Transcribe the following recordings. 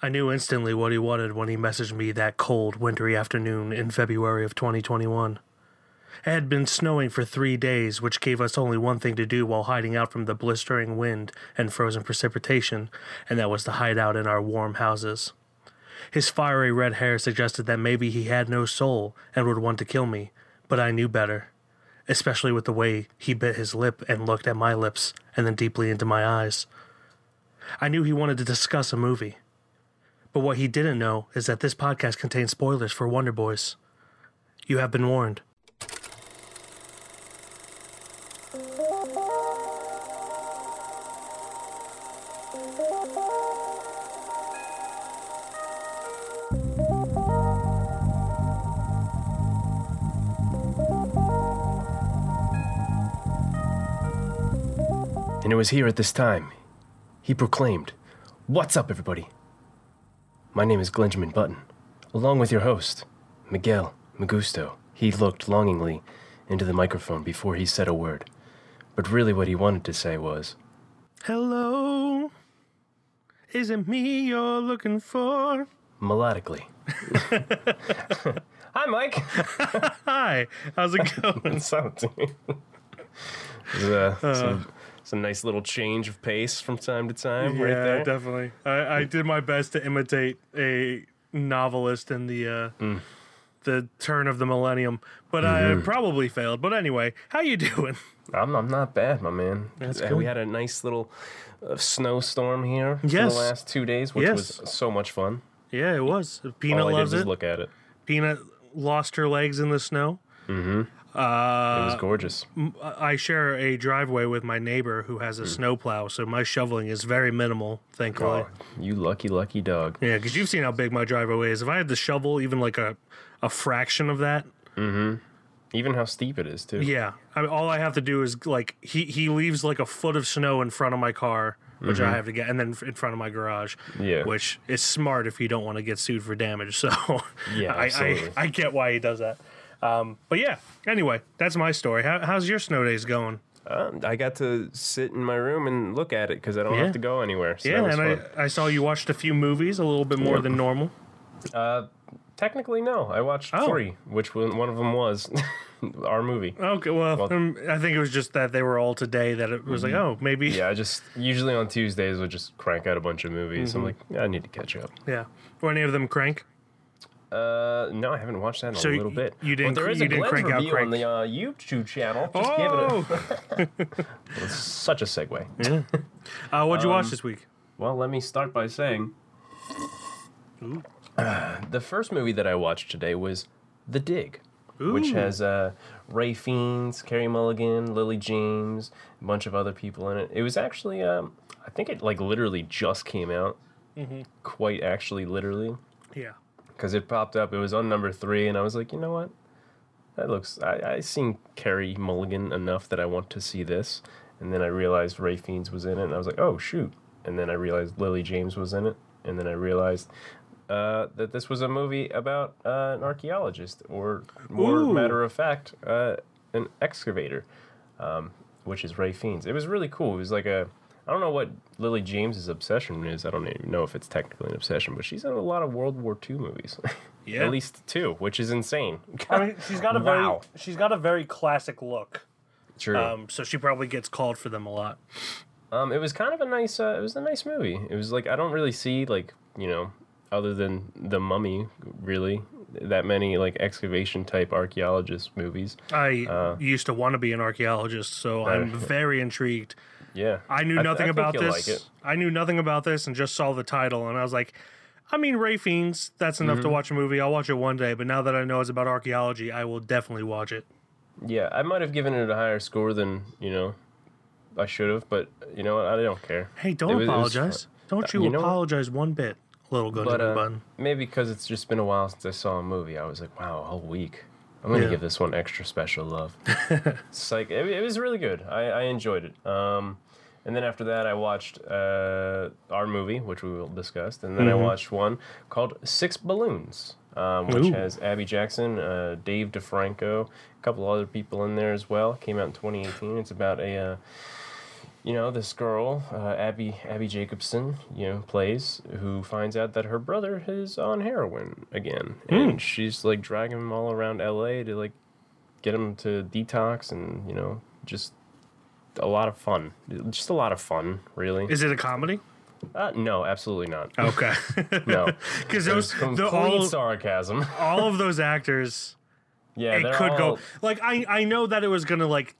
I knew instantly what he wanted when he messaged me that cold, wintry afternoon in February of 2021. It had been snowing for 3 days, which gave us only one thing to do while hiding out from the blistering wind and frozen precipitation, and that was to hide out in our warm houses. His fiery red hair suggested that maybe he had no soul and would want to kill me, but I knew better, especially with the way he bit his lip and looked at my lips and then deeply into my eyes. I knew he wanted to discuss a movie, but what he didn't know is that this podcast contains spoilers for Wonder Boys. You have been warned. And it was here at this time he proclaimed, "What's up, everybody? My name is Glenjamin Button, along with your host, Miguel Magusto." He looked longingly into the microphone before he said a word, but really what he wanted to say was, "Hello, is it me you're looking for?" Melodically. Hi, Mike. Hi, how's it going? It's a nice little change of pace from time to time, right there. Yeah, definitely. I did my best to imitate a novelist in the turn of the millennium, but I probably failed. But anyway, how you doing? I'm not bad, my man. That's cool. We had a nice little snowstorm here for the last 2 days, which was so much fun. Yeah, it was. Peanut loves it. Look at it. Peanut lost her legs in the snow. Mm-hmm. It was gorgeous. I share a driveway with my neighbor who has a snowplow, so my shoveling is very minimal, thankfully. Oh, you lucky dog. Yeah, because you've seen how big my driveway is. If I had to shovel even like a fraction of that. Mm-hmm. Even how steep it is, too. Yeah. I mean, all I have to do is, like, he leaves like a foot of snow in front of my car, which I have to get, and then in front of my garage, which is smart if you don't want to get sued for damage. So yeah, I get why he does that. But yeah, anyway, that's my story. How's your snow days going? I got to sit in my room and look at it because I don't have to go anywhere. So and I saw you watched a few movies, a little bit more than normal. Technically, no. I watched three, which one of them was our movie. Okay, well, I think it was just that they were all today that it was like, oh, maybe. Yeah, I just usually on Tuesdays would just crank out a bunch of movies. I'm like, I need to catch up. Yeah. Were any of them crank? No, I haven't watched that in a little bit. You didn't. Well, there is a Glenn review on the YouTube channel. Just give it a. It's such a segue. Yeah. What'd you watch this week? Well, let me start by saying, the first movie that I watched today was The Dig, which has Ralph Fiennes, Carey Mulligan, Lily James, a bunch of other people in it. It was actually, I think it like literally just came out. Quite actually, literally. Yeah. Because it popped up, it was on number 3, and I was like, you know what? That looks. I seen Carey Mulligan enough that I want to see this, and then I realized Ralph Fiennes was in it, and I was like, oh shoot! And then I realized Lily James was in it, and then I realized that this was a movie about an archaeologist, or more matter of fact, an excavator, which is Ralph Fiennes. It was really cool. It was like a. I don't know what Lily James's obsession is. I don't even know if it's technically an obsession, but she's in a lot of World War II movies. Yeah. At least 2, which is insane. I mean, she's got a very classic look. True. So she probably gets called for them a lot. It was kind of a nice movie. It was like I don't really see like, you know, other than The Mummy, really, that many like excavation type archaeologist movies. I used to want to be an archaeologist, so I'm very intrigued. Yeah, I knew nothing about this. I knew nothing about this and just saw the title, and I was like, I mean, Ralph Fiennes, that's enough to watch a movie. I'll watch it one day, but now that I know it's about archaeology, I will definitely watch it. Yeah, I might have given it a higher score than, you know, I should have, but, you know, I don't care. Hey, don't apologize. Don't you apologize one bit, little Glenjamin Button. Maybe because it's just been a while since I saw a movie. I was like, wow, a whole week. I'm going to give this one extra special love. It's like, it was really good. I enjoyed it. And then after that, I watched our movie, which we will discuss. And then I watched one called Six Balloons, which has Abby Jacobson, Dave DeFranco, a couple other people in there as well. Came out in 2018. It's about a you know, this girl, Abby Jacobson, you know, plays, who finds out that her brother is on heroin again. And she's, like, dragging him all around L.A. to, like, get him to detox and, you know, just a lot of fun. Just a lot of fun, really. Is it a comedy? No, absolutely not. Okay. No. Because there's complete sarcasm. All of those actors... Yeah, it could go like I know that it was gonna like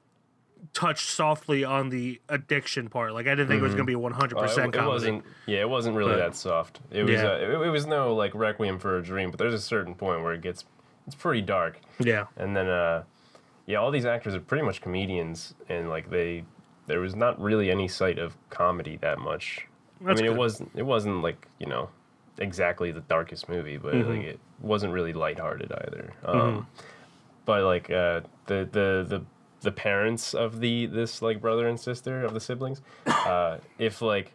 touch softly on the addiction part. Like I didn't think it was gonna be 100% comedy. It wasn't really that soft. It was it was no like Requiem for a Dream, but there's a certain point where it's pretty dark. Yeah, and then all these actors are pretty much comedians, and like there was not really any sight of comedy that much. That's good. It wasn't like, you know, exactly the darkest movie, but like it wasn't really lighthearted either. But like the parents of this like brother and sister of the siblings, if like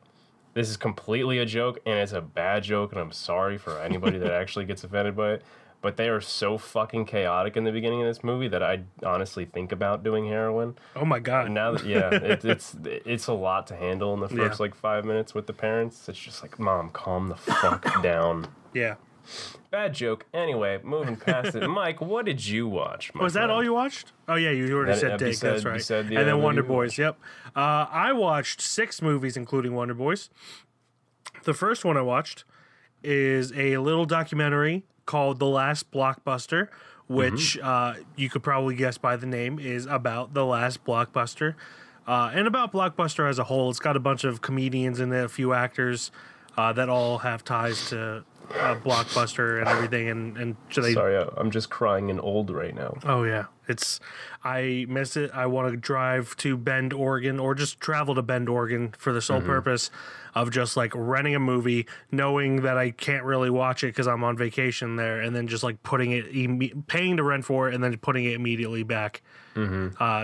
this is completely a joke and it's a bad joke and I'm sorry for anybody that actually gets offended by it, but they are so fucking chaotic in the beginning of this movie that I honestly think about doing heroin. Oh my god! And now that, it's a lot to handle in the first like 5 minutes with the parents. It's just like, Mom, calm the fuck down. Yeah. Bad joke. Anyway, moving past it. Mike, what did you watch? Was that all you watched? Oh, yeah, you already said Dig. That's right. And then Wonder Boys, yep. I watched 6 movies, including Wonder Boys. The first one I watched is a little documentary called The Last Blockbuster, which you could probably guess by the name is about The Last Blockbuster. And about Blockbuster as a whole. It's got a bunch of comedians in there, a few actors that all have ties to... Blockbuster and everything, and sorry, I'm just crying and old right now. Oh yeah, I miss it. I want to drive to Bend, Oregon, or just travel to Bend, Oregon, for the sole purpose of just like renting a movie, knowing that I can't really watch it because I'm on vacation there, and then just like putting it, paying to rent for it, and then putting it immediately back,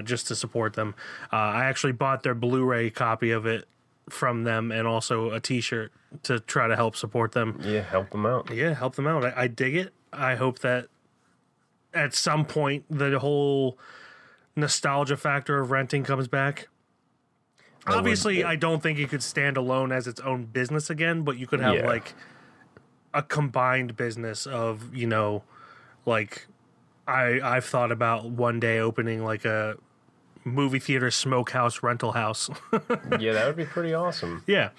just to support them. I actually bought their Blu-ray copy of it from them, and also a t-shirt to try to help support them. Yeah, help them out. Yeah, help them out. I dig it. I hope that at some point the whole nostalgia factor of renting comes back. Obviously, I don't think it could stand alone as its own business again, but you could have like a combined business of, you know, like I've thought about one day opening like a movie theater smokehouse rental house. Yeah, that would be pretty awesome. Yeah,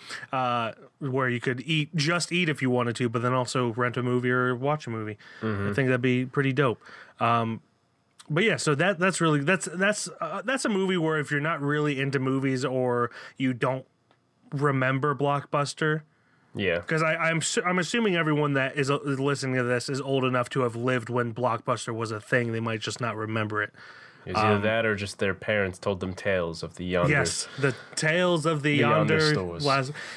where you could eat if you wanted to, but then also rent a movie or watch a movie. I think that'd be pretty dope. But yeah, so that's a movie where if you're not really into movies or you don't remember Blockbuster, because I'm assuming everyone that is listening to this is old enough to have lived when Blockbuster was a thing. They might just not remember it. It was either that or just their parents told them tales of the yonder. Yes, the tales of the yonder stores.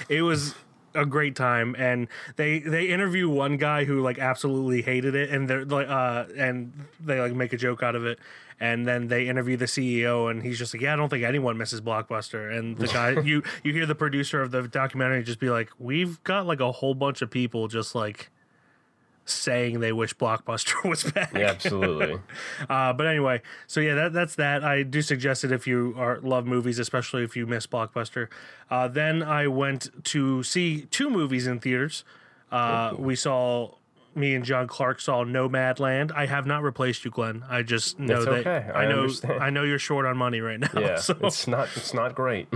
It was a great time, and they interview one guy who like absolutely hated it, and they're like, and they like make a joke out of it, and then they interview the CEO, and he's just like, yeah, I don't think anyone misses Blockbuster, and the guy you hear the producer of the documentary just be like, we've got like a whole bunch of people just like saying they wish Blockbuster was back. Yeah, absolutely. But anyway, so yeah, that's that. I do suggest it if you love movies, especially if you miss Blockbuster. Then I went to see 2 movies in theaters. Me and John Clark saw Nomadland. I have not replaced you, Glenn. I just know that I know you're short on money right now. Yeah, so. It's not great.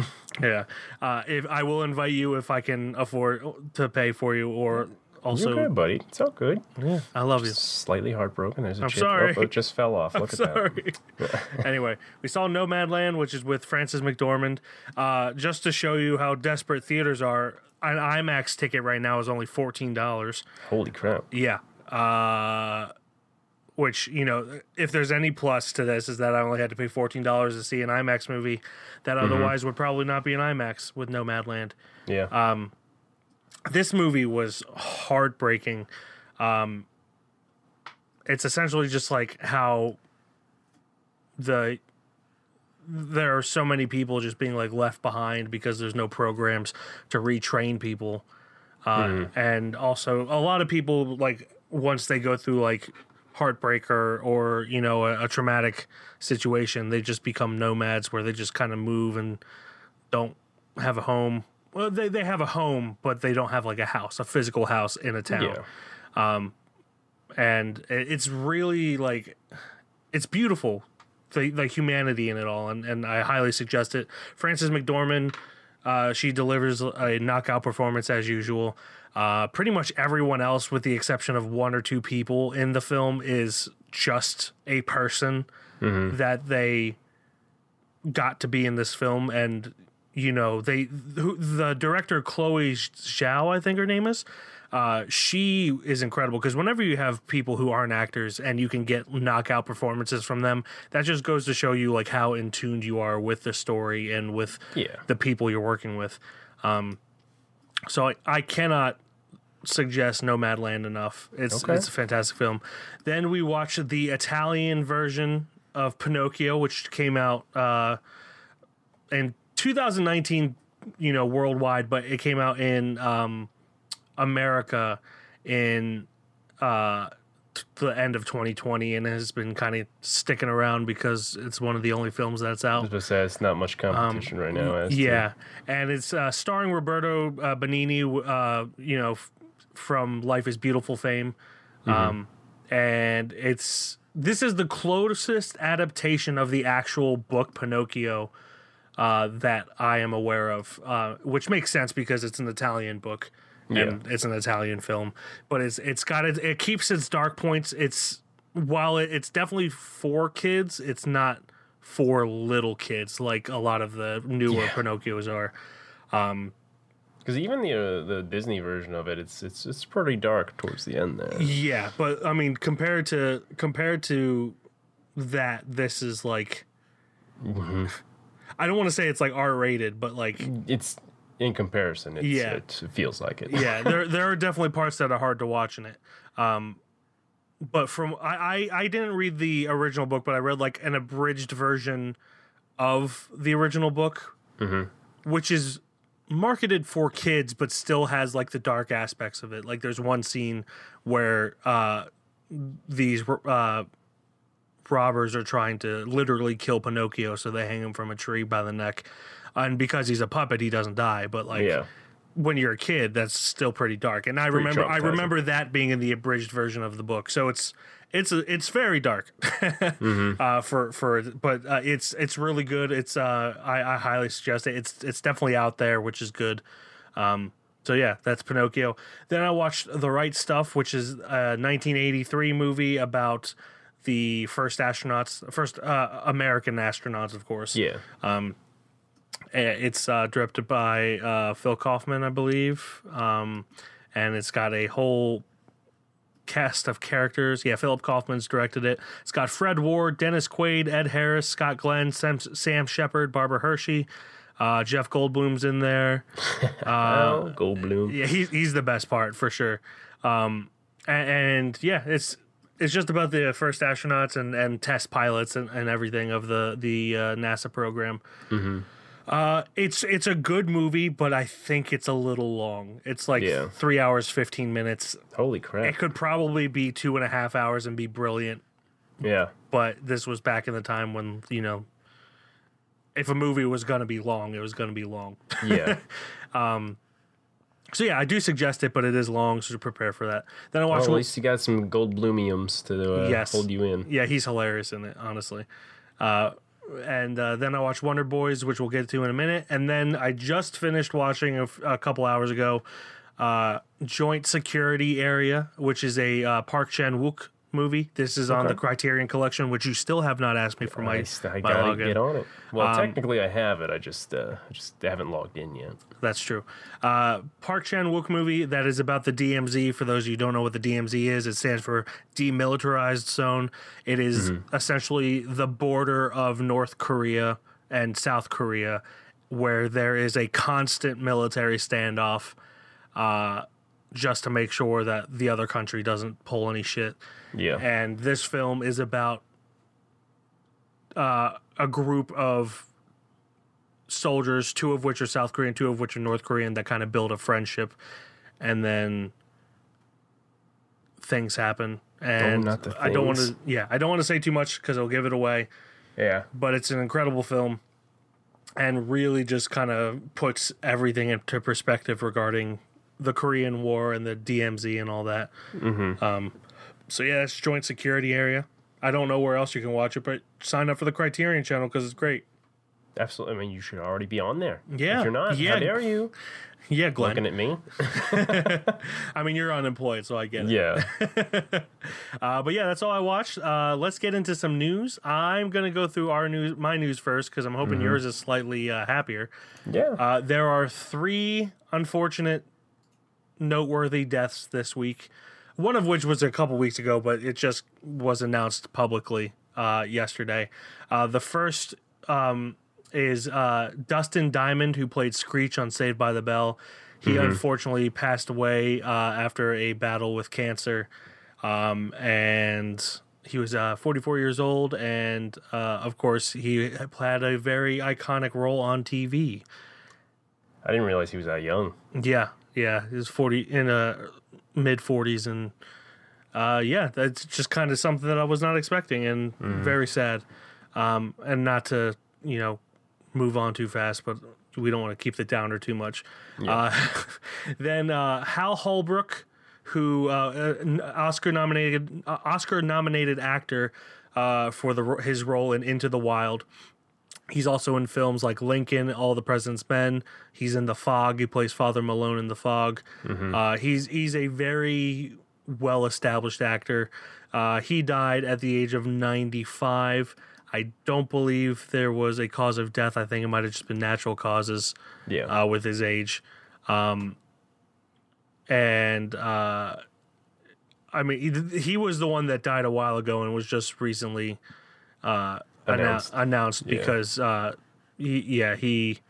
Yeah, if I will invite you if I can afford to pay for you or. Also, you're good, buddy. It's all good. Yeah, I love you. Slightly heartbroken. There's a chip. Sorry. Oh, it just fell off. Look at that. Anyway, we saw Nomadland, which is with Frances McDormand. Just to show you how desperate theaters are, an IMAX ticket right now is only $14. Holy crap. Yeah. Which, you know, if there's any plus to this is that I only had to pay $14 to see an IMAX movie that otherwise would probably not be an IMAX with Nomadland. Yeah. This movie was heartbreaking. It's essentially just like how there are so many people just being like left behind because there's no programs to retrain people. And also a lot of people, like, once they go through like heartbreak or you know, a traumatic situation, they just become nomads where they just kind of move and don't have a home. Well, they have a home, but they don't have like a house, a physical house in a town. Yeah. And it's really like, it's beautiful, the humanity in it all. And I highly suggest it. Frances McDormand, she delivers a knockout performance as usual. Pretty much everyone else, with the exception of one or two people in the film, is just a person that they got to be in this film. And, you know, the director, Chloe Zhao, I think her name is, she is incredible, because whenever you have people who aren't actors and you can get knockout performances from them, that just goes to show you like how in tune you are with the story and with the people you're working with. So I cannot suggest Nomadland enough. It's a fantastic film. Then we watched the Italian version of Pinocchio, which came out in 2019, you know, worldwide, but it came out in America in the end of 2020, and has been kind of sticking around because it's one of the only films that's out. I was just saying, it's not much competition right now. And it's starring Roberto Benigni, you know, from Life is Beautiful fame. And this is the closest adaptation of the actual book Pinocchio that I am aware of, which makes sense because it's an Italian book. And it's an Italian film, but it keeps its dark points. While it's definitely for kids, it's not for little kids like a lot of the newer Pinocchios are. Because even the Disney version of it, it's pretty dark towards the end there. Yeah, but I mean, compared to that, this is like I don't want to say it's like R-rated, but like it's. In comparison, it feels like it. Yeah, there are definitely parts that are hard to watch in it. But from I didn't read the original book, but I read like an abridged version of the original book, which is marketed for kids, but still has like the dark aspects of it. Like there's one scene where these robbers are trying to literally kill Pinocchio, so they hang him from a tree by the neck. And because he's a puppet, he doesn't die. But like, when you're a kid, that's still pretty dark. And I remember that being in the abridged version of the book. So it's very dark. But it's really good. It's I highly suggest it. It's definitely out there, which is good. So yeah, that's Pinocchio. Then I watched The Right Stuff, which is a 1983 movie about the first American astronauts, of course. Yeah. It's directed by Phil Kaufman, I believe, and it's got a whole cast of characters. Yeah, Philip Kaufman's directed it. It's got Fred Ward, Dennis Quaid, Ed Harris, Scott Glenn, Sam Shepard, Barbara Hershey, Jeff Goldblum's in there. Goldblum. Yeah, he's the best part for sure. It's just about the first astronauts and test pilots and everything of the NASA program. It's a good movie, but I think it's a little long. It's like 3 hours, 15 minutes. Holy crap. It could probably be 2.5 hours and be brilliant. Yeah. But this was back in the time when, you know, if a movie was going to be long, it was going to be long. Yeah. So yeah, I do suggest it, but it is long, so prepare for that. Then I watched. Well, at least you got some Goldblumiums to hold you in. Yeah, he's hilarious in it, honestly. And then I watched Wonder Boys, which we'll get to in a minute. And then I just finished watching a couple hours ago Joint Security Area, which is a Park Chan Wook movie. This is on the Criterion Collection, which you still have not asked me for my login. Get on it. Well, technically I have it. I just haven't logged in yet. That's true. Park Chan Wook movie that is about the DMZ. For those of you who don't know what the DMZ is, it stands for Demilitarized Zone. It is essentially the border of North Korea and South Korea, where there is a constant military standoff just to make sure that the other country doesn't pull any shit. Yeah. And this film is about a group of soldiers, two of which are South Korean, two of which are North Korean, that kind of build a friendship, and then things happen. And I don't want to say too much because it'll give it away. Yeah. But it's an incredible film. and really just kind of puts everything into perspective regarding the Korean War and the DMZ and all that. Mm-hmm. So yeah, it's Joint Security Area. I don't know where else you can watch it, but sign up for the Criterion Channel because it's great. Absolutely. I mean, you should already be on there. Yeah. If you're not, yeah. How dare you? Yeah, Glenn. Looking at me. I mean, you're unemployed, so I get it. Yeah. But yeah, that's all I watched. Let's get into some news. I'm going to go through my news first because I'm hoping yours is slightly happier. Yeah. There are three unfortunate, noteworthy deaths this week, one of which was a couple weeks ago, but it just was announced publicly yesterday. The first... is Dustin Diamond, who played Screech on Saved by the Bell. He unfortunately passed away after a battle with cancer, and he was 44 years old, and of course he had a very iconic role on TV. I didn't realize he was that young. Yeah, he was mid-40s, and yeah, that's just kind of something that I was not expecting, and very sad, and not to, you know, move on too fast, but we don't want to keep the downer too much. Yeah. Then Hal Holbrook, who Oscar nominated actor for his role in Into the Wild. He's also in films like Lincoln, All the President's Men. He's in The Fog. He plays Father Malone in The Fog. He's a very well-established actor. He died at the age of 95. I don't believe there was a cause of death. I think it might have just been natural causes with his age. I mean, he was the one that died a while ago and was just recently announced because, he's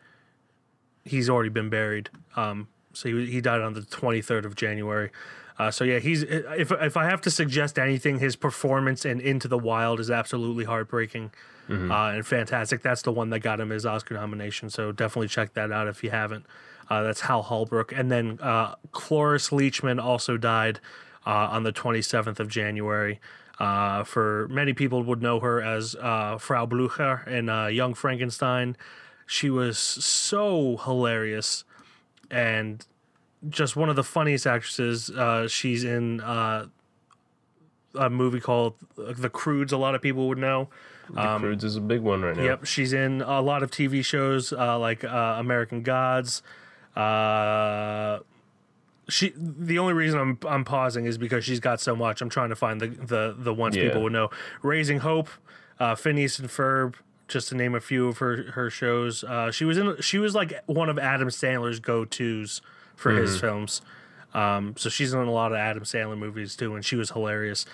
already been buried. So he died on the 23rd of January. So yeah, he's if I have to suggest anything, his performance in Into the Wild is absolutely heartbreaking and fantastic. That's the one that got him his Oscar nomination. So definitely check that out if you haven't. That's Hal Holbrook, and then Cloris Leachman also died on the 27th of January. For many people would know her as Frau Blücher in Young Frankenstein. She was so hilarious and just one of the funniest actresses. She's in a movie called The Croods, a lot of people would know. The Croods is a big one right now. Yep, she's in a lot of TV shows like American Gods. The only reason I'm pausing is because she's got so much. I'm trying to find the ones people would know. Raising Hope, Phineas and Ferb, just to name a few of her shows. She was like one of Adam Sandler's go-tos for his films. So she's in a lot of Adam Sandler movies too, and she was hilarious.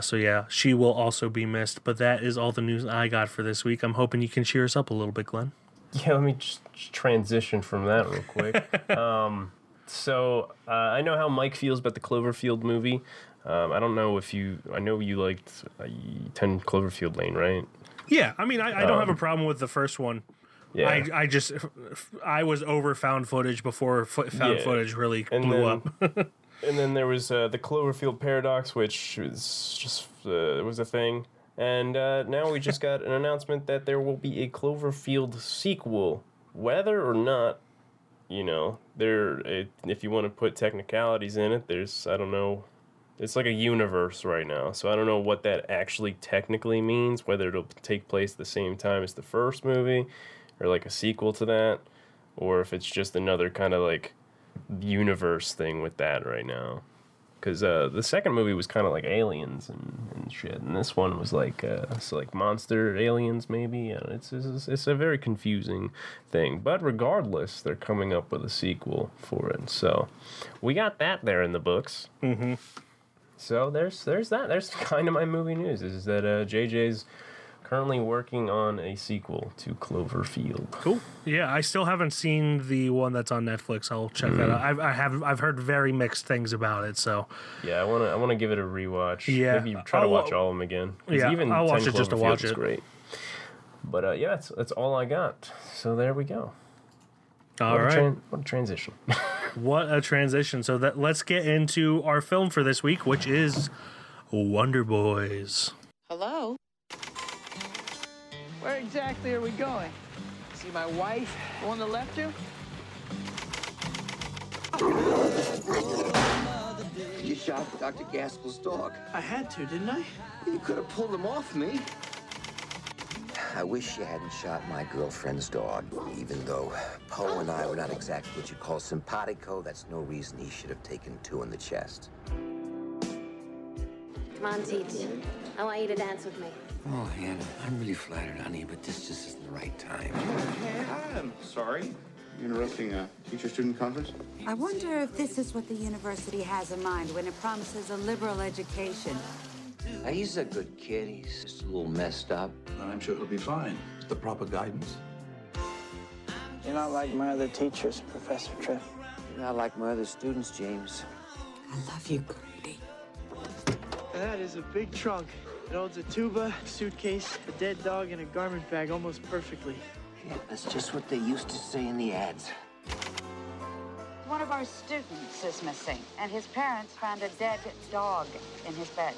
So yeah, she will also be missed, but that is all the news I got for this week. I'm hoping you can cheer us up a little bit, Glenn. Yeah, let me just transition from that real quick. So I know how Mike feels about the Cloverfield movie. I don't know if you... I know you liked 10 Cloverfield Lane, right? Yeah, I mean, I don't have a problem with the first one. Yeah. I was over found footage before found footage really blew up. And then there was the Cloverfield paradox, which was just was a thing. And now we just got an announcement that there will be a Cloverfield sequel, whether or not, you know, if you want to put technicalities in it, I don't know. It's like a universe right now, so I don't know what that actually technically means, whether it'll take place at the same time as the first movie, or like a sequel to that, or if it's just another kind of like universe thing with that right now. Because the second movie was kind of like aliens and shit, and this one was like monster aliens maybe. It's a very confusing thing, but regardless, they're coming up with a sequel for it, so we got that there in the books. So there's that. There's kind of my movie news is that JJ's currently working on a sequel to Cloverfield. Cool. Yeah, I still haven't seen the one that's on Netflix. I'll check that out. I've heard very mixed things about it. So yeah, I want to give it a rewatch. Yeah, maybe try to watch all of them again. Yeah, even I'll watch it just to watch it. Great. But yeah, that's all I got. So there we go. What a transition. What a transition. So let's get into our film for this week, which is Wonder Boys. Hello. Where exactly are we going? See my wife on the left here? You shot Dr. Gaskell's dog. I had to, didn't I? You could have pulled him off me. I wish you hadn't shot my girlfriend's dog. Even though Poe and I were not exactly what you call simpatico, that's no reason he should have taken two in the chest. Come on, Teach. I want you to dance with me. Oh, Hannah, I'm really flattered, honey, but this just isn't the right time. I'm sorry. You're interrupting a teacher-student conference? I wonder if this is what the university has in mind when it promises a liberal education. He's a good kid. He's just a little messed up. I'm sure he'll be fine. The proper guidance. You're not like my other teachers, Professor Tripp. You're not like my other students, James. I love you, Grady. That is a big trunk. It holds a tuba, a suitcase, a dead dog, and a garment bag almost perfectly. Yeah, that's just what they used to say in the ads. One of our students is missing, and his parents found a dead dog in his bed.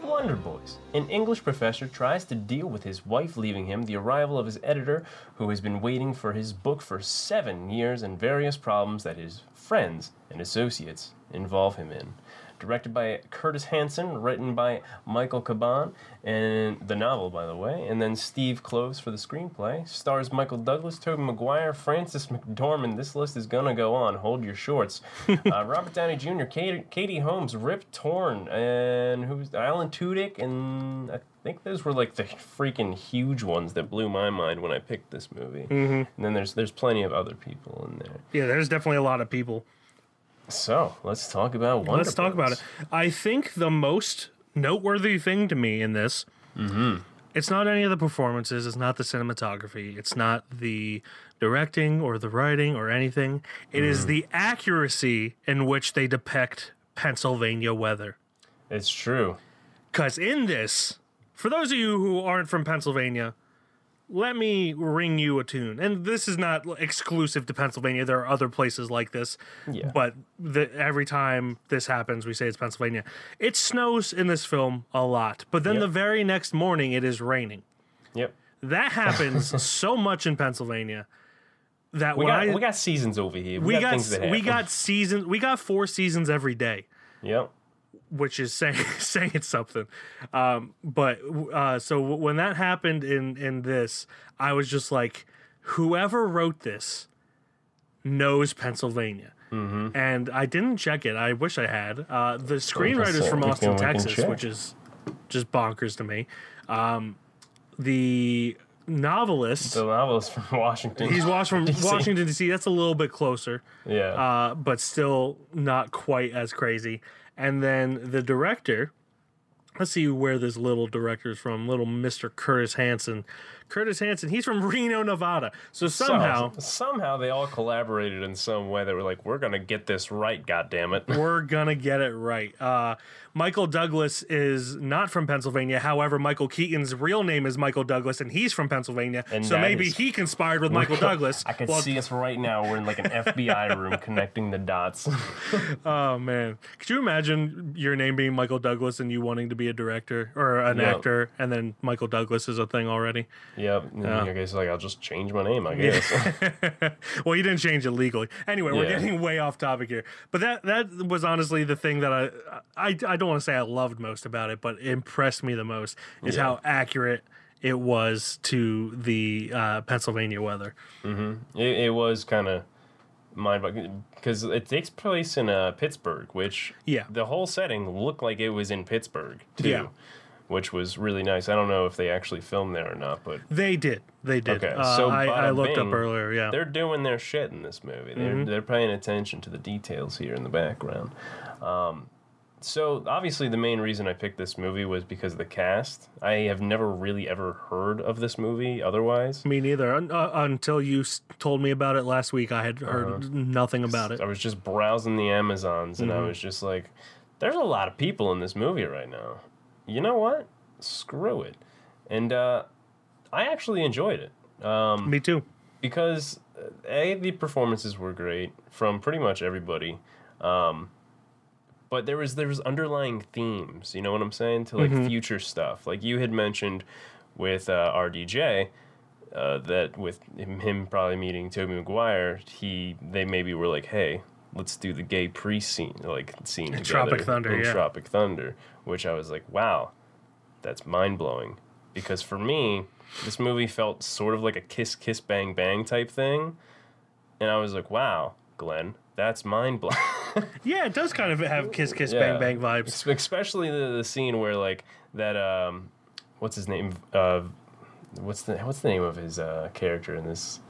Wonder Boys. An English professor tries to deal with his wife leaving him, the arrival of his editor, who has been waiting for his book for 7 years, and various problems that his friends and associates involve him in. Directed by Curtis Hanson, written by Michael Caban, and the novel, by the way, and then Steve Kloves for the screenplay. Stars Michael Douglas, Tobey Maguire, Frances McDormand. This list is gonna go on. Hold your shorts. Robert Downey Jr., Katie Holmes, Rip Torn, and who's Alan Tudyk, and I think those were like the freaking huge ones that blew my mind when I picked this movie. Mm-hmm. And then there's plenty of other people in there. Yeah, there's definitely a lot of people. So, let's talk about Wonder Boys. Let's talk about it. I think the most noteworthy thing to me in this, it's not any of the performances, it's not the cinematography, it's not the directing or the writing or anything. It is the accuracy in which they depict Pennsylvania weather. It's true. Because in this, for those of you who aren't from Pennsylvania, let me ring you a tune. And this is not exclusive to Pennsylvania. There are other places like this. Yeah. But every time this happens, we say it's Pennsylvania. It snows in this film a lot. But then the very next morning, it is raining. Yep. That happens so much in Pennsylvania. That we got seasons over here. We got things that happen. We got seasons. We got 4 seasons every day. Yep. Which is saying it's something. So when that happened in this, I was just like, whoever wrote this knows Pennsylvania. Mm-hmm. And I didn't check it. I wish I had. The screenwriter's from Austin, Texas, which is just bonkers to me. The novelist from Washington. He's from Washington, D.C. That's a little bit closer. Yeah. But still not quite as crazy. And then the director, let's see where this little director's from, little Mr. Curtis Hanson. Curtis Hanson, he's from Reno, Nevada. So somehow they all collaborated in some way. They were like, we're going to get this right, goddammit. We're going to get it right. Michael Douglas is not from Pennsylvania. However, Michael Keaton's real name is Michael Douglas, and he's from Pennsylvania. And so maybe he conspired with Michael Douglas. I can see us right now. We're in like an FBI room connecting the dots. Oh, man. Could you imagine your name being Michael Douglas and you wanting to be a director or an actor, and then Michael Douglas is a thing already? Yep. Yeah. I guess I'll just change my name, I guess. Well, you didn't change it legally. Anyway, we're getting way off topic here. But that was honestly the thing that I don't want to say I loved most about it, but impressed me the most is how accurate it was to the Pennsylvania weather. Mm-hmm. It was kind of mind-boggling because it takes place in Pittsburgh, which the whole setting looked like it was in Pittsburgh, too. Yeah. Which was really nice. I don't know if they actually filmed there or not, but they did. Okay, so I looked up earlier. Yeah, they're doing their shit in this movie. They're paying attention to the details here in the background. So obviously, the main reason I picked this movie was because of the cast. I have never really ever heard of this movie otherwise. Me neither. Until you told me about it last week, I had heard nothing about it. I was just browsing the Amazons, and I was just like, "There's a lot of people in this movie right now." You know what? Screw it. And I actually enjoyed it. Me too. Because, A, the performances were great from pretty much everybody. But there was underlying themes, you know what I'm saying, to like future stuff. Like you had mentioned with RDJ, that with him probably meeting Tobey Maguire, they maybe were like, hey, let's do the gay priest scene, like scene in Tropic Thunder, in Tropic Thunder, which I was like, wow, that's mind blowing, because for me, this movie felt sort of like a Kiss Kiss Bang Bang type thing, and I was like, wow, Glenn, that's mind blowing. Yeah, it does kind of have Kiss Kiss Bang Bang vibes, especially the scene where like that what's his name? What's the name of his character in this?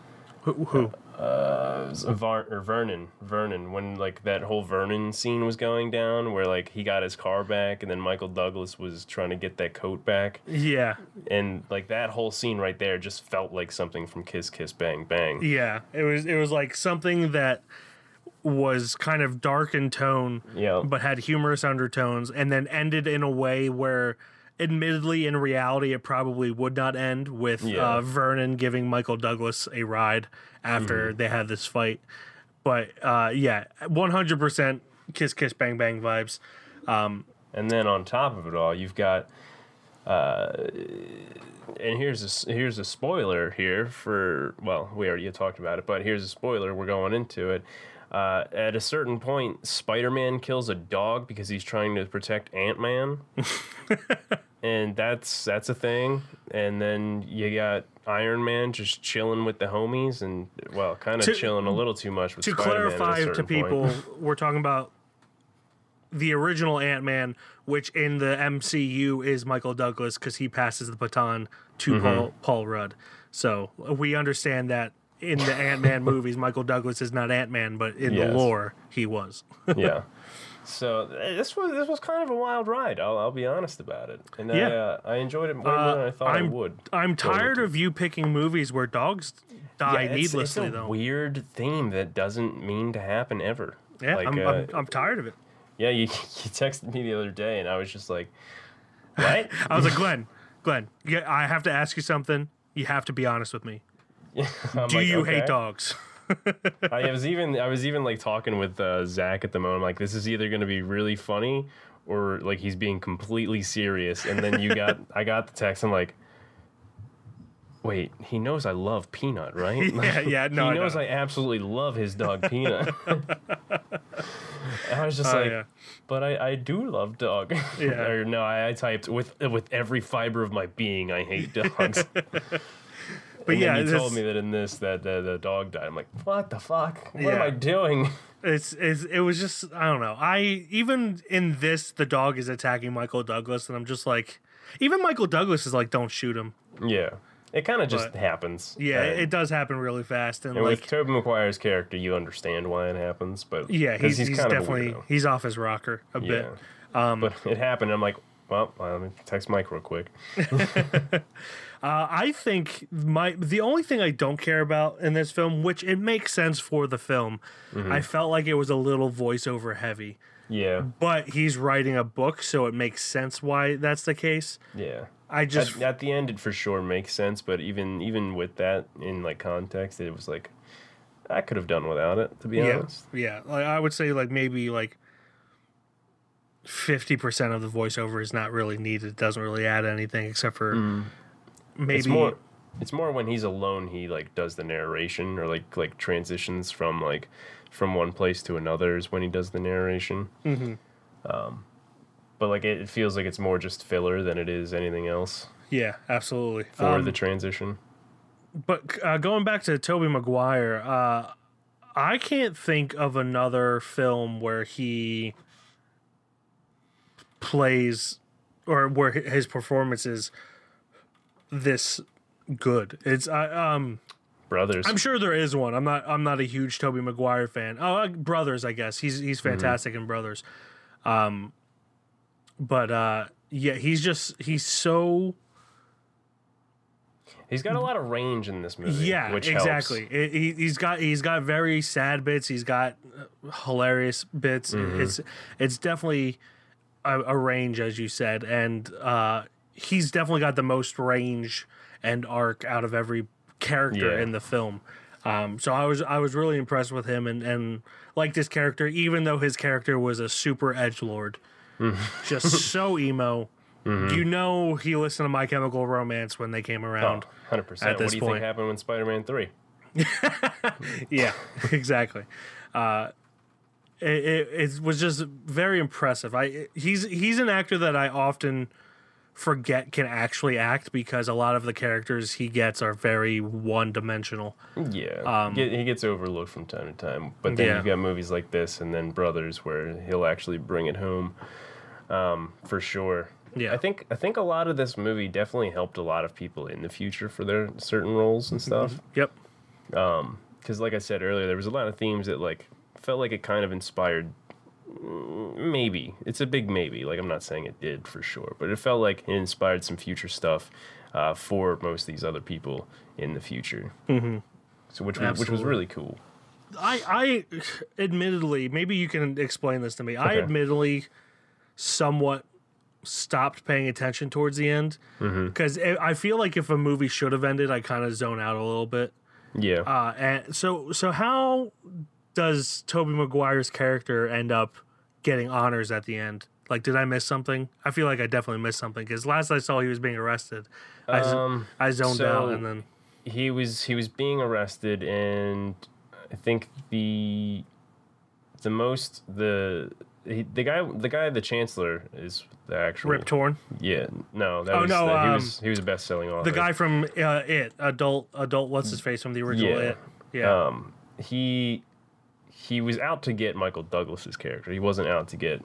Who? Vernon. When like that whole Vernon scene was going down, where like he got his car back, and then Michael Douglas was trying to get that coat back. Yeah. And like that whole scene right there just felt like something from Kiss Kiss Bang Bang. Yeah, it was like something that was kind of dark in tone, but had humorous undertones, and then ended in a way where, admittedly, in reality, it probably would not end with Vernon giving Michael Douglas a ride after they had this fight. But, 100% Kiss Kiss Bang Bang vibes. And then on top of it all, you've got... and here's a spoiler here for... Well, we already talked about it, but here's a spoiler. We're going into it. At a certain point, Spider-Man kills a dog because he's trying to protect Ant-Man. And that's a thing. And then you got Iron Man just chilling with the homies and, well, kind of chilling a little too much with Spider-Man. To clarify to people, we're talking about the original Ant-Man, which in the MCU is Michael Douglas because he passes the baton to Paul Rudd. So we understand that in the Ant-Man movies, Michael Douglas is not Ant-Man, but in the lore, he was. So this was kind of a wild ride. I'll be honest about it, and I enjoyed it more than I thought I would. I'm tired of you picking movies where dogs die needlessly. It's a weird theme that doesn't mean to happen ever. Yeah, like, I'm tired of it. Yeah, you texted me the other day, and I was just like, what? I was like, Glenn, I have to ask you something. You have to be honest with me. Do you hate dogs? I was even like talking with Zach at the moment. I'm like, this is either going to be really funny or like he's being completely serious. And then I got the text. I'm like, wait, he knows I love Peanut, right? No, he knows I absolutely love his dog Peanut. I was just but I do love dogs. Yeah. Or no, I typed with every fiber of my being, I hate dogs. But and then you told me that in this that the dog died. I'm like, what the fuck? What am I doing? It was just, I don't know. Even in this, the dog is attacking Michael Douglas, and I'm just like, even Michael Douglas is like, don't shoot him. Yeah, it kind of just happens. Yeah, it does happen really fast. And like, with Tobey Maguire's character, you understand why it happens, but he's kind definitely of he's off his rocker a bit. But it happened. And I'm like, well, let me text Mike real quick. I think the only thing I don't care about in this film, which it makes sense for the film, I felt like it was a little voiceover heavy. Yeah. But he's writing a book, so it makes sense why that's the case. Yeah. I just at the end it for sure makes sense, but even with that in like context, it was like I could have done without it, to be honest. Yeah. Like, I would say like maybe like 50% of the voiceover is not really needed. It doesn't really add anything except for maybe it's more when he's alone he like does the narration or like transitions from one place to another is when he does the narration. But like it feels like it's more just filler than it is anything else. Yeah, absolutely. For the transition. But going back to Tobey Maguire, I can't think of another film where he plays or where his performance is this good. It's Brothers. I'm sure there is one. I'm not a huge Tobey Maguire fan. Oh, Brothers, I guess. He's fantastic in Brothers. He's so he's got a lot of range in this movie. Yeah, which exactly. He's got very sad bits. He's got hilarious bits. It's definitely a range, as you said, and he's definitely got the most range and arc out of every character in the film. So I was really impressed with him and liked his character, even though his character was a super edgelord. Just so emo. Mm-hmm. You know he listened to My Chemical Romance when they came around. Oh, 100%. At this what do you point. Think happened when Spider-Man 3? Yeah, exactly. It was just very impressive. He's an actor that I often forget can actually act, because a lot of the characters he gets are very one-dimensional. Yeah, he gets overlooked from time to time. But then you've got movies like this and then Brothers where he'll actually bring it home, for sure. Yeah, I think a lot of this movie definitely helped a lot of people in the future for their certain roles and stuff. Yep. Because like I said earlier, there was a lot of themes that like felt like it kind of inspired. Maybe it's a big maybe. Like, I'm not saying it did for sure, but it felt like it inspired some future stuff for most of these other people in the future. Mm-hmm. So which was really cool. I admittedly, maybe you can explain this to me. Okay. I admittedly somewhat stopped paying attention towards the end, because I feel like if a movie should have ended, I kind of zone out a little bit. Yeah. And so how does Tobey Maguire's character end up getting honors at the end? Like, did I miss something? I feel like I definitely missed something, because last I saw he was being arrested. I zoned out, and then he was being arrested, and I think the guy, the Chancellor, is the actual Rip Torn. Yeah, no, that he was a best-selling author. The guy from adult, what's his face from the original It? Yeah, he was out to get Michael Douglas's character. He wasn't out to get,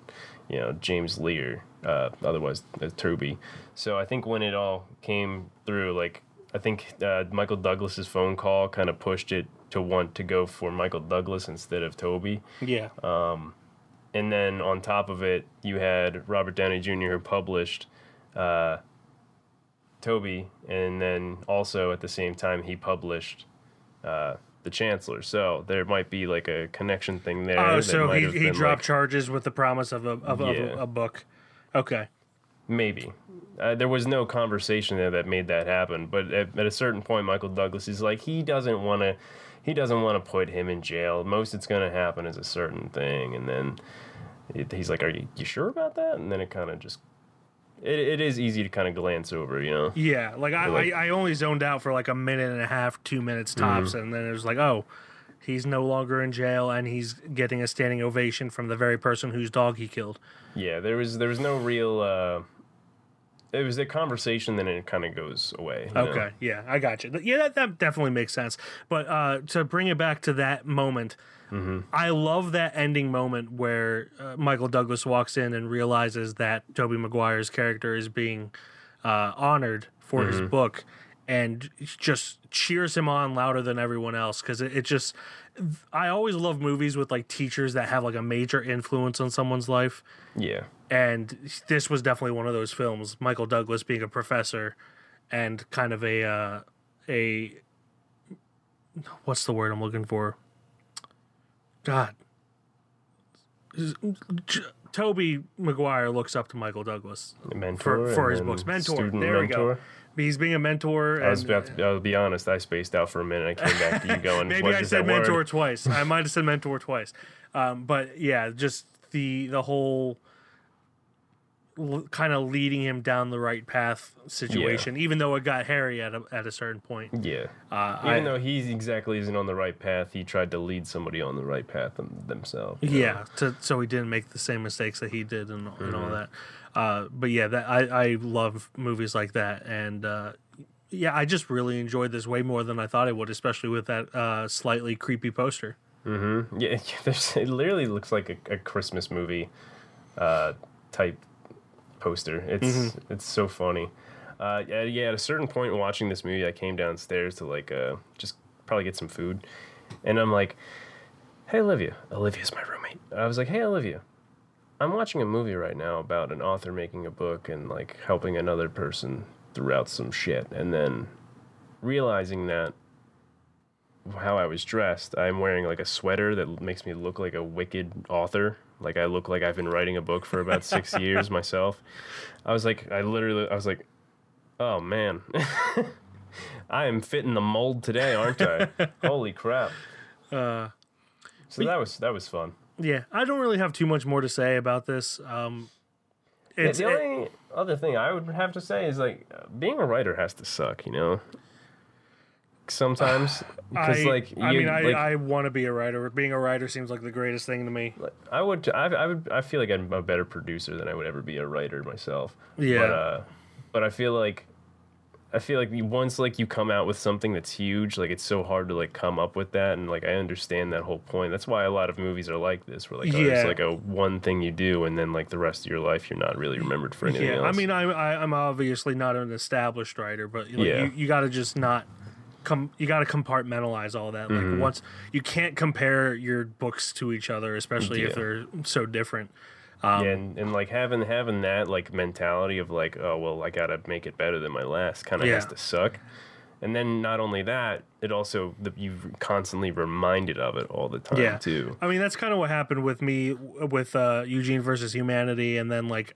James Lear, otherwise Tobey. So I think when it all came through, like, I think Michael Douglas's phone call kind of pushed it to want to go for Michael Douglas instead of Tobey. Yeah. And then on top of it, you had Robert Downey Jr., who published Tobey, and then also at the same time he published the Chancellor. So there might be like a connection thing there. Oh, so he dropped charges with the promise of a book. Okay. Maybe. There was no conversation there that made that happen, but at a certain point, Michael Douglas is like, he doesn't want to put him in jail. Most it's going to happen is a certain thing. And then he's like, are you sure about that? And then it kind of just, it is easy to kind of glance over, Yeah, like I only zoned out for like a minute and a half, 2 minutes tops. Mm-hmm. And then it was like, oh, he's no longer in jail and he's getting a standing ovation from the very person whose dog he killed. Yeah, there was no real, it was a conversation, then it kind of goes away. Okay, yeah, I got you. Yeah, that definitely makes sense. But to bring it back to that moment, I love that ending moment where Michael Douglas walks in and realizes that Tobey Maguire's character is being honored for his book, and just cheers him on louder than everyone else, because it just... I always love movies with like teachers that have like a major influence on someone's life. Yeah. And this was definitely one of those films. Michael Douglas being a professor and kind of a what's the word I'm looking for? God. Tobey Maguire looks up to Michael Douglas for his books. Mentor. There we go. He's being a mentor. I'll be honest, I spaced out for a minute. I came back to you going, maybe I said mentor twice. I might have said mentor twice. But yeah, just the whole kind of leading him down the right path situation, even though it got hairy at a certain point. Yeah. Even though he exactly isn't on the right path, he tried to lead somebody on the right path themselves. Yeah, so he didn't make the same mistakes that he did and all that. But yeah, that I love movies like that, and I just really enjoyed this way more than I thought I would, especially with that slightly creepy poster. Mm-hmm. Yeah, it literally looks like a Christmas movie type poster. It's so funny. At a certain point watching this movie, I came downstairs to like just probably get some food, and I'm like, hey Olivia. Olivia's my roommate. I was like, hey Olivia, I'm watching a movie right now about an author making a book and like helping another person throughout some shit. And then realizing that how I was dressed, I'm wearing like a sweater that makes me look like a wicked author. Like I look like I've been writing a book for about 6 years myself. I was like, oh man, I am fitting the mold today, aren't I? Holy crap. So that was fun. Yeah, I don't really have too much more to say about this. It's, the only other thing I would have to say is, like, being a writer has to suck, you know? Sometimes. Cause, I want to be a writer. Being a writer seems like the greatest thing to me. I feel like I'm a better producer than I would ever be a writer myself. Yeah. But I feel like once, like, you come out with something that's huge, like, it's so hard to, like, come up with that, and, like, I understand that whole point. That's why a lot of movies are like this, where, like, oh, it's, like, a one thing you do, and then, like, the rest of your life you're not really remembered for anything else. I mean, I'm obviously not an established writer, but, like, you got to just you got to compartmentalize all that. Mm-hmm. Like, once you can't compare your books to each other, especially if they're so different. And like having that, like, mentality of, like, oh, well, I gotta make it better than my last kind of has to suck. And then not only that, it also you're constantly reminded of it all the time too. I mean, that's kind of what happened with me with Eugene versus Humanity, and then, like,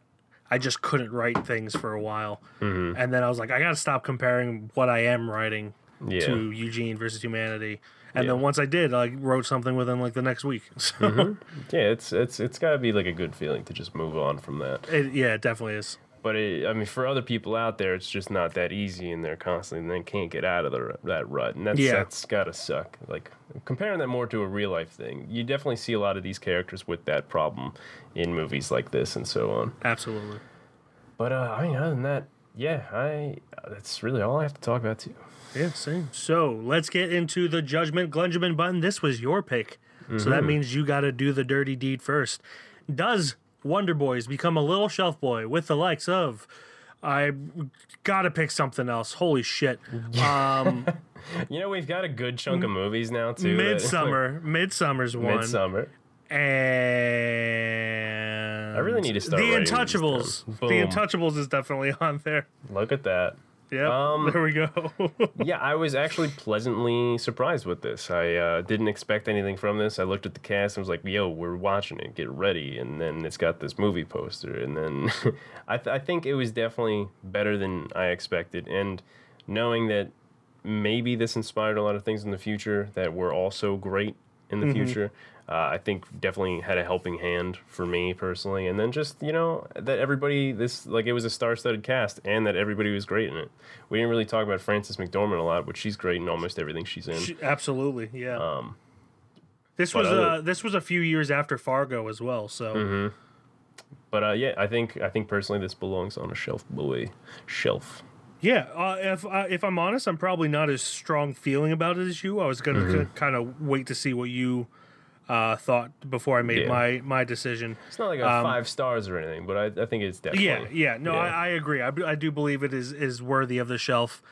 I just couldn't write things for a while, and then I was like, I gotta stop comparing what I am writing to Eugene versus Humanity. And then once I did, I wrote something within, like, the next week. So. Mm-hmm. Yeah, it's got to be, like, a good feeling to just move on from that. It definitely is. But, I mean, for other people out there, it's just not that easy, and they're constantly, and they can't get out of that rut. And that's got to suck. Like, comparing that more to a real-life thing, you definitely see a lot of these characters with that problem in movies like this and so on. Absolutely. But, I mean, other than that, that's really all I have to talk about, too. Yeah, same. So let's get into the judgment. Glenjamin Button, this was your pick. Mm-hmm. So that means you got to do the dirty deed first. Does Wonder Boys become a little shelf boy with the likes of... I got to pick something else. Holy shit. You know, we've got a good chunk of movies now, too. Midsummer. Midsummer's one. Midsummer. And... I really need to start The Untouchables. The Untouchables is definitely on there. Look at that. Yeah, there we go. I was actually pleasantly surprised with this. I didn't expect anything from this. I looked at the cast and was like, yo, we're watching it. Get ready. And then it's got this movie poster. And then I think it was definitely better than I expected. And knowing that maybe this inspired a lot of things in the future that were also great in the future, I think definitely had a helping hand for me personally. And then just, you know, that everybody, it was a star-studded cast, and that everybody was great in it. We didn't really talk about Frances McDormand a lot, but she's great in almost everything she's in. Absolutely, yeah. This was a few years after Fargo as well, so. Mm-hmm. But I think personally this belongs on a shelf, boy, shelf. Yeah, if I'm honest, I'm probably not as strong feeling about it as you. I was going to kind of wait to see what you thought before I made my decision. It's not like a 5 stars or anything, but I think it's definitely... I agree. I do believe it is worthy of the shelf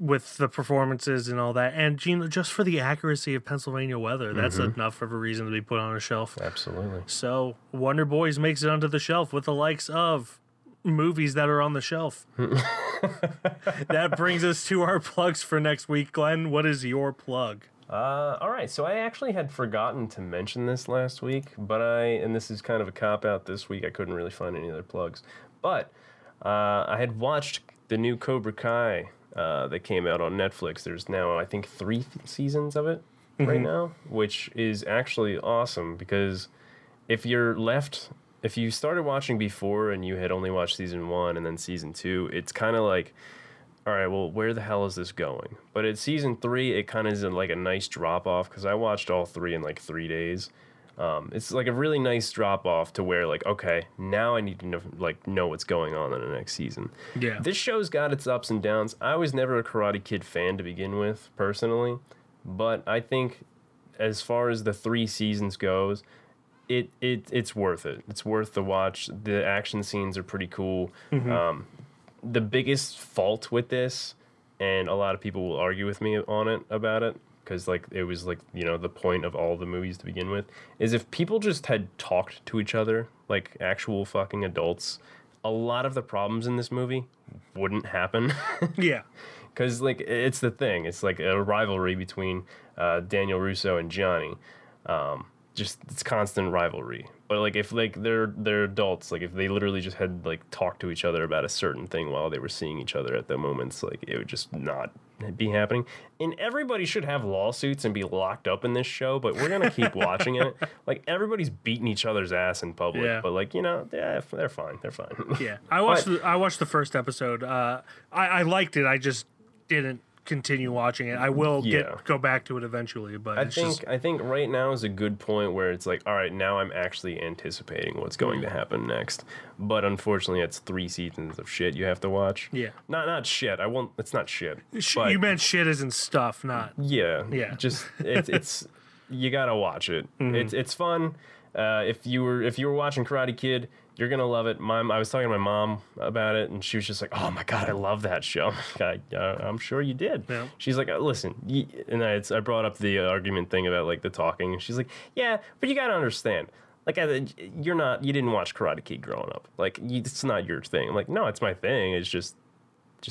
with the performances and all that. And, Gene, just for the accuracy of Pennsylvania weather, that's enough of a reason to be put on a shelf. Absolutely. So Wonder Boys makes it onto the shelf with the likes of... movies that are on the shelf. That brings us to our plugs for next week. Glenn, what is your plug? All right, so I actually had forgotten to mention this last week, but and this is kind of a cop-out this week. I couldn't really find any other plugs. But I had watched the new Cobra Kai that came out on Netflix. There's now, I think, 3 seasons of it right now, which is actually awesome because if you started watching before and you had only watched season 1 and then season 2, it's kind of like, all right, well, where the hell is this going? But at season 3, it kind of is like a nice drop-off because I watched all 3 in like 3 days. It's like a really nice drop-off to where, like, okay, now I need to know what's going on in the next season. Yeah. This show's got its ups and downs. I was never a Karate Kid fan to begin with, personally, but I think as far as the 3 seasons goes... It's worth it. It's worth the watch. The action scenes are pretty cool. The biggest fault with this, and a lot of people will argue with me on it about it, because it was the point of all the movies to begin with, is if people just had talked to each other like actual fucking adults, a lot of the problems in this movie wouldn't happen. Yeah. Because it's the thing. It's like a rivalry between Daniel Russo and Johnny. just it's constant rivalry. But like if like they're adults, like if they literally just had like talked to each other about a certain thing while they were seeing each other at the moments, like it would just not be happening. And everybody should have lawsuits and be locked up in this show, but we're gonna keep watching it. Like everybody's beating each other's ass in public, yeah. But like, you know, yeah, they're fine. They're fine. Yeah, I watched the first episode. I liked it. I just didn't continue watching it. I will go back to it eventually, but I think right now is a good point where it's like, all right, now I'm actually anticipating what's going to happen next. But unfortunately, it's 3 seasons of shit you have to watch. Yeah, not shit. I won't. It's not shit. You meant shit as in stuff, not yeah. Just it's you gotta watch it. Mm-hmm. It's fun. If you were watching Karate Kid, you're going to love it. I was talking to my mom about it, and she was just like, oh, my God, I love that show. I'm sure you did. Yeah. She's like, listen, and I brought up the argument thing about, like, the talking, and she's like, yeah, but you got to understand. Like, you didn't watch Karate Kid growing up. Like, it's not your thing. I'm like, no, it's my thing. It's just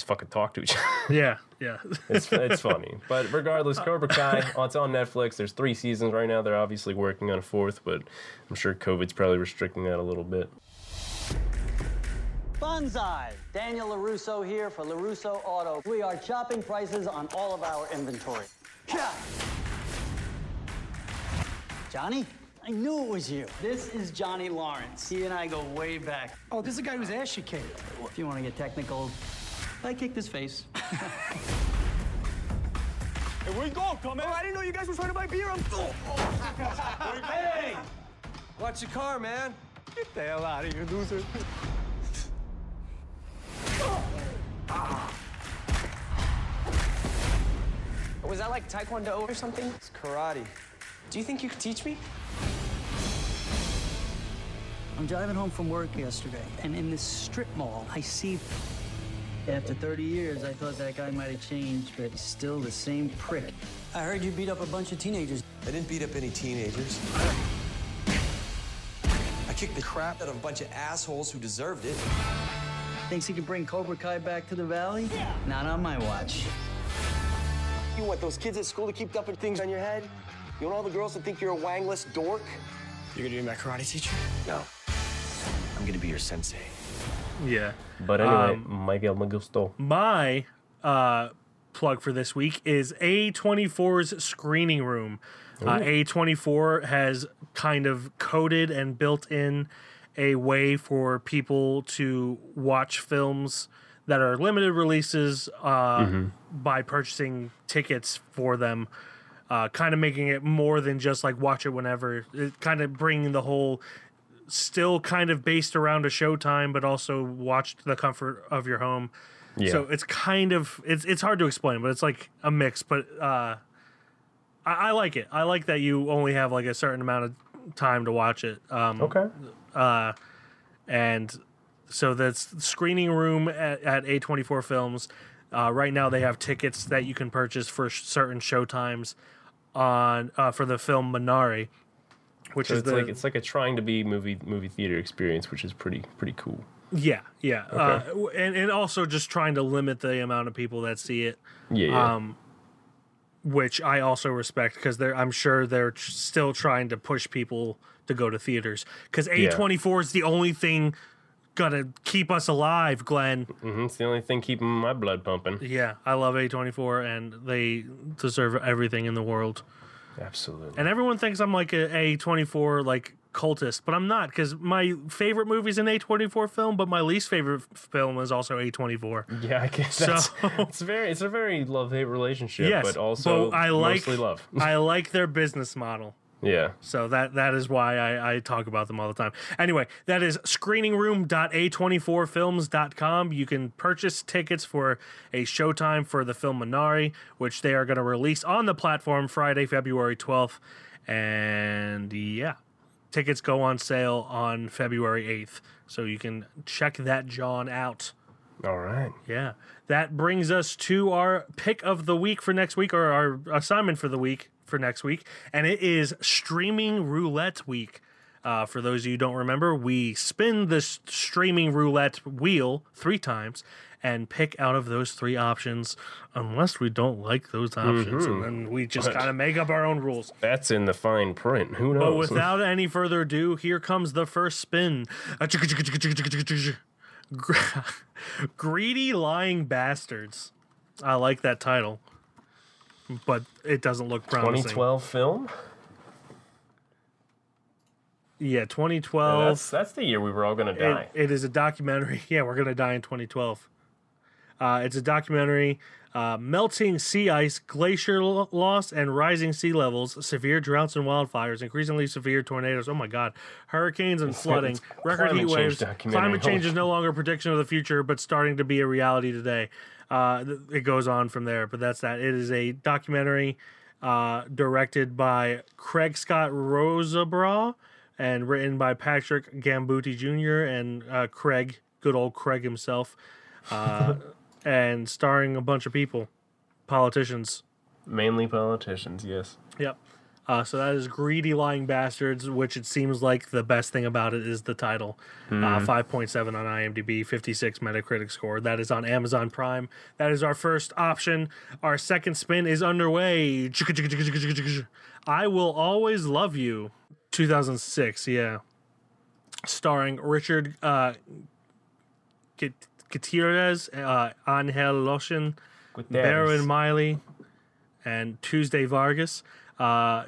fucking talk to each other. Yeah. It's funny. But regardless, Cobra Kai, it's on Netflix. There's 3 seasons right now. They're obviously working on a 4th, but I'm sure COVID's probably restricting that a little bit. Bonsai! Daniel LaRusso here for LaRusso Auto. We are chopping prices on all of our inventory. Chop! Johnny? I knew it was you. This is Johnny Lawrence. He and I go way back. Oh, this is the guy who's ass she kicked. If you want to get technical, I kicked his face. Hey, where'd you go, come on? Oh, I didn't know you guys were trying to buy beer. Hey! Watch your car, man. Get the hell out of here, loser. Was that like Taekwondo or something? It's karate. Do you think you could teach me? I'm driving home from work yesterday, and in this strip mall, I see... After 30 years, I thought that guy might have changed, but he's still the same prick. I heard you beat up a bunch of teenagers. I didn't beat up any teenagers. I kicked the crap out of a bunch of assholes who deserved it. Thinks he can bring Cobra Kai back to the valley? Yeah. Not on my watch. You want those kids at school to keep dumping things on your head? You want all the girls to think you're a wangless dork? You're gonna be my karate teacher? No. I'm gonna be your sensei. Yeah. But anyway, Miguel Magusto. My plug for this week is A24's Screening Room. A24 has kind of coded and built in a way for people to watch films that are limited releases by purchasing tickets for them, kind of making it more than just like watch it whenever. It kind of bringing the whole still kind of based around a showtime, but also watch the comfort of your home. Yeah. So it's kind of, it's hard to explain, but it's like a mix. But I like it. I like that you only have like a certain amount of time to watch it. And so that's Screening Room at A24 Films. Right now they have tickets that you can purchase for certain showtimes on for the film Minari, which so is it's like it's like a trying to be movie theater experience, which is pretty cool. Yeah. Okay. And also just trying to limit the amount of people that see it. Yeah. Which I also respect because I'm sure they're still trying to push people to go to theaters because A24 is the only thing gonna keep us alive, Glenn. Mm-hmm. It's the only thing keeping my blood pumping. Yeah, I love A24 and they deserve everything in the world. Absolutely. And everyone thinks I'm like an A24 like cultist, but I'm not because my favorite movie is an A24 film, but my least favorite film is also A24. Yeah, I guess so. It's a very love-hate relationship, yes, but also mostly love. I like their business model. Yeah. So that is why I talk about them all the time. Anyway, that is screeningroom.a24films.com. You can purchase tickets for a showtime for the film Minari, which they are going to release on the platform Friday, February 12th. And yeah, tickets go on sale on February 8th. So you can check that John out. All right. Yeah. That brings us to our pick of the week for next week, or our assignment for the week. And it is Streaming Roulette Week. For those of you who don't remember, we spin this streaming roulette wheel 3 times and pick out of those 3 options, unless we don't like those options. Mm-hmm. And then we just kind of make up our own rules. That's in the fine print. Who knows? But without any further ado, here comes the first spin. Greedy Lying Bastards. I like that title, but it doesn't look promising. 2012 film? Yeah, 2012. Yeah, that's the year we were all going to die. It is a documentary. Yeah, we're going to die in 2012. It's a documentary. Melting sea ice, glacier loss, and rising sea levels, severe droughts and wildfires, increasingly severe tornadoes. Oh my God. Hurricanes and flooding, record heat waves. Climate change is no longer a prediction of the future, but starting to be a reality today. It goes on from there, but that's that. It is a documentary directed by Craig Scott Rosenbaugh and written by Patrick Gambutti Jr. and Craig, good old Craig himself. And starring a bunch of people, politicians. Mainly politicians, yes. Yep. So that is Greedy Lying Bastards, which it seems like the best thing about it is the title. 5.7 on IMDb, 56 Metacritic score. That is on Amazon Prime. That is our first option. Our second spin is underway. I Will Always Love You, 2006, yeah. Starring Richard Gutierrez, Angel Lotion, Baron Miley, and Tuesday Vargas,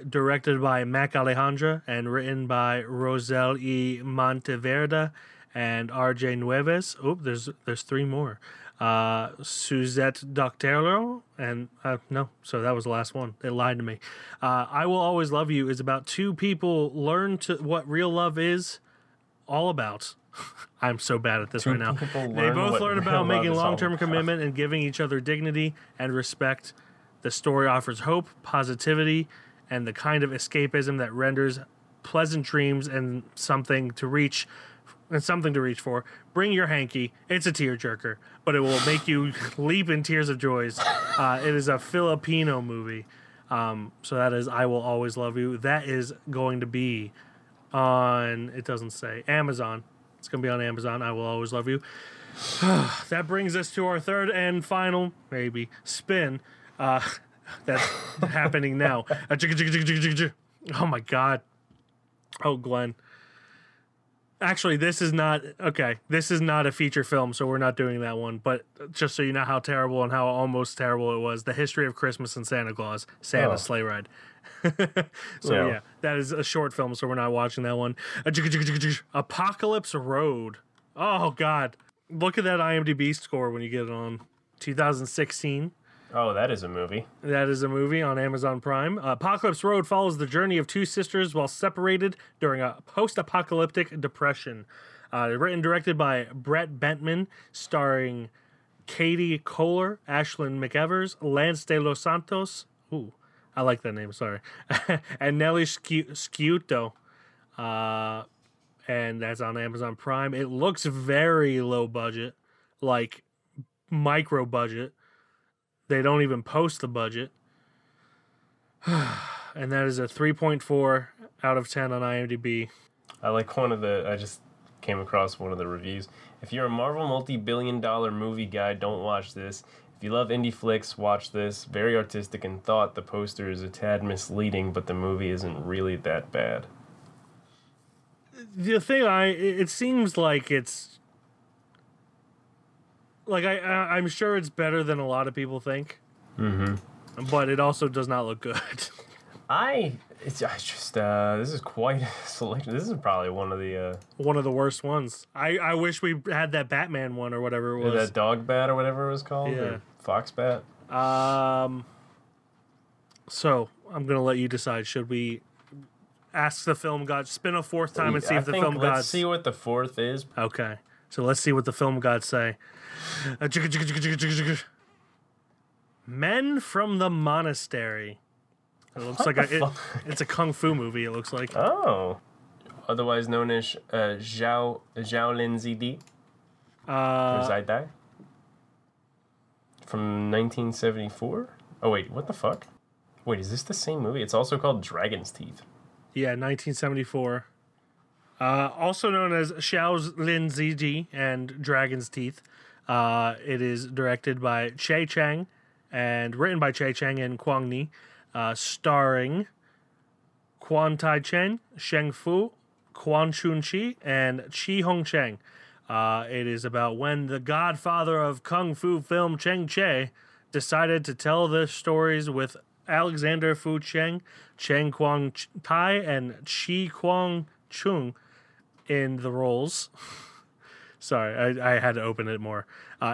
directed by Mac Alejandra and written by Rosel E. Monteverde and RJ Nueves. Oh, there's 3 more. Suzette Doctorow, and no, so that was the last one. It lied to me. I Will Always Love You is about 2 people learn to what real love is all about. I'm so bad at this right now. They both learn about making long-term commitment and giving each other dignity and respect. The story offers hope, positivity, and the kind of escapism that renders pleasant dreams and something to reach for. Bring your hanky. It's a tearjerker, but it will make you leap in tears of joys. It is a Filipino movie. So that is I Will Always Love You. That is going to be on, it doesn't say, Amazon. It's going to be on Amazon. I Will Always Love You. That brings us to our third and final, maybe, spin. That's happening now. Oh, my God. Oh, Glenn. Actually, this is not... Okay, this is not a feature film, so we're not doing that one. But just so you know how terrible and how almost terrible it was, The History of Christmas and Santa Claus, Santa's Sleigh Ride. So yeah, that is a short film, so we're not watching that one. Apocalypse Road. Oh God, look at that IMDb score when you get it on. 2016. Oh, that is a movie. That is a movie on Amazon Prime. Apocalypse Road follows the journey of 2 sisters while separated during a post-apocalyptic depression. Written and directed by Brett Bentman, starring Katie Kohler, Ashlyn McEvers, Lance de los Santos. Ooh. I like that name, sorry. And Nelly Sciutto. And that's on Amazon Prime. It looks very low budget, like micro budget. They don't even post the budget. And that is a 3.4 out of 10 on IMDb. I just came across one of the reviews. If you're a Marvel multi-billion-dollar movie guy, don't watch this. If you love indie flicks, watch this. Very artistic in thought. The poster is a tad misleading, but the movie isn't really that bad. The thing it seems like it's like I'm sure it's better than a lot of people think. Mm-hmm. But it also does not look good. This is quite a selection. This is probably one of the worst ones. I wish we had that Batman one or whatever it was. That dog bat or whatever it was called. Yeah. Or fox bat. So I'm gonna let you decide. Should we ask the film gods? Spin a 4th time and see if the film gods. Let's see what the 4th is. Okay. So let's see what the film gods say. Men from the Monastery. It looks like it's a kung fu movie, it looks like. Oh. Otherwise known as Shaolin Zidi. Zaidai. From 1974? Oh, wait, what the fuck? Wait, is this the same movie? It's also called Dragon's Teeth. Yeah, 1974. Also known as Xiao's Lin Ziji and Dragon's Teeth. It is directed by Che Chang and written by Che Chang and Kwang Ni, starring Quan Tai Chen, Sheng Fu, Quan Chun Chi, and Chi Hong Cheng. It is about when the godfather of Kung Fu film Cheng Che decided to tell the stories with Alexander Fu Cheng, Cheng Kwang Tai, and Chi Kwang Chung in the roles. Sorry, I had to open it more.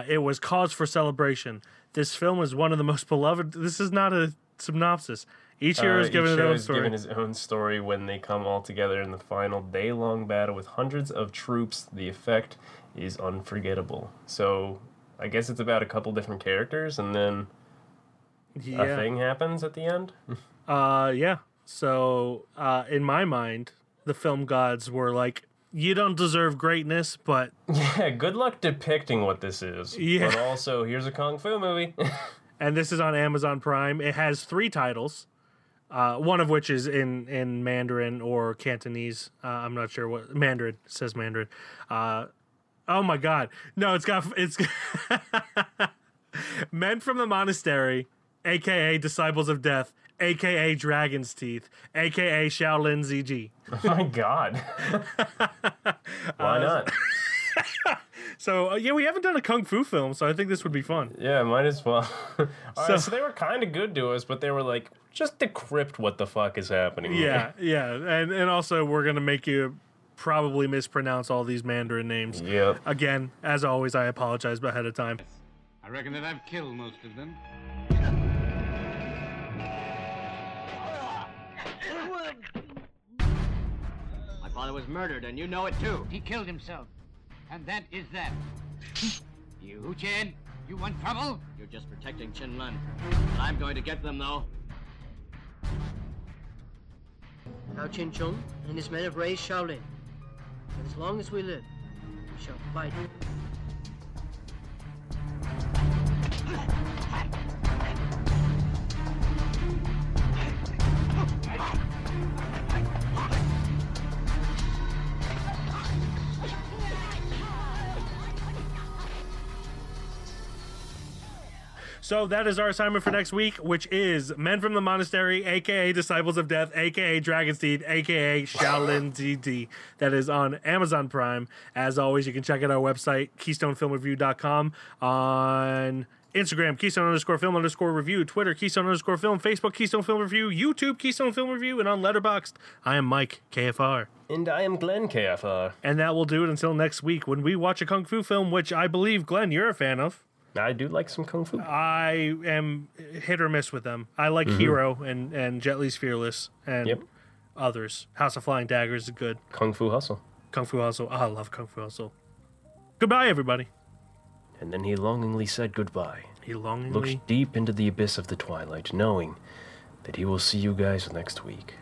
It was cause for celebration. This film is one of the most beloved. This is not a synopsis. Each hero is given his own story when they come all together in the final day-long battle with hundreds of troops. The effect is unforgettable. So I guess it's about a couple different characters, and then a thing happens at the end? Yeah. So in my mind, the film gods were like, you don't deserve greatness, but... Yeah, good luck depicting what this is. Yeah. But also, here's a Kung Fu movie. And this is on Amazon Prime. It has 3 titles. One of which is in Mandarin or Cantonese. I'm not sure what Mandarin says. Mandarin. Oh my God! No, it's Men from the Monastery, aka Disciples of Death, aka Dragon's Teeth, aka Shaolin ZG. Oh my God! Why not? So, yeah, we haven't done a Kung Fu film, so I think this would be fun. Yeah, might as well. All right, so they were kind of good to us, but they were like, just decrypt what the fuck is happening here. Yeah, and also we're going to make you probably mispronounce all these Mandarin names. Yep. Again, as always, I apologize ahead of time. I reckon that I've killed most of them. My father was murdered, and you know it too. He killed himself. And that is that. You, Hu Chen, you want trouble? You're just protecting Chen Lun. I'm going to get them, though. Now Chen Chung and his men have raised Shaolin. And as long as we live, we shall fight. So that is our assignment for next week, which is Men from the Monastery, a.k.a. Disciples of Death, a.k.a. Dragon's Teeth, a.k.a. Shaolin DD. That is on Amazon Prime. As always, you can check out our website, KeystoneFilmReview.com, on Instagram, Keystone_Film_Review, Twitter, Keystone_Film, Facebook, Keystone Film Review, YouTube, Keystone Film Review, and on Letterboxd. I am Mike, KFR. And I am Glenn, KFR. And that will do it until next week when we watch a Kung Fu film, which I believe, Glenn, you're a fan of. I do like some Kung Fu. I am hit or miss with them. I like Hero and Jet Li's Fearless and others. House of Flying Daggers is good. Kung Fu Hustle. Kung Fu Hustle. Oh, I love Kung Fu Hustle. Goodbye, everybody. And then he longingly said goodbye. He longingly looked deep into the abyss of the twilight, knowing that he will see you guys next week.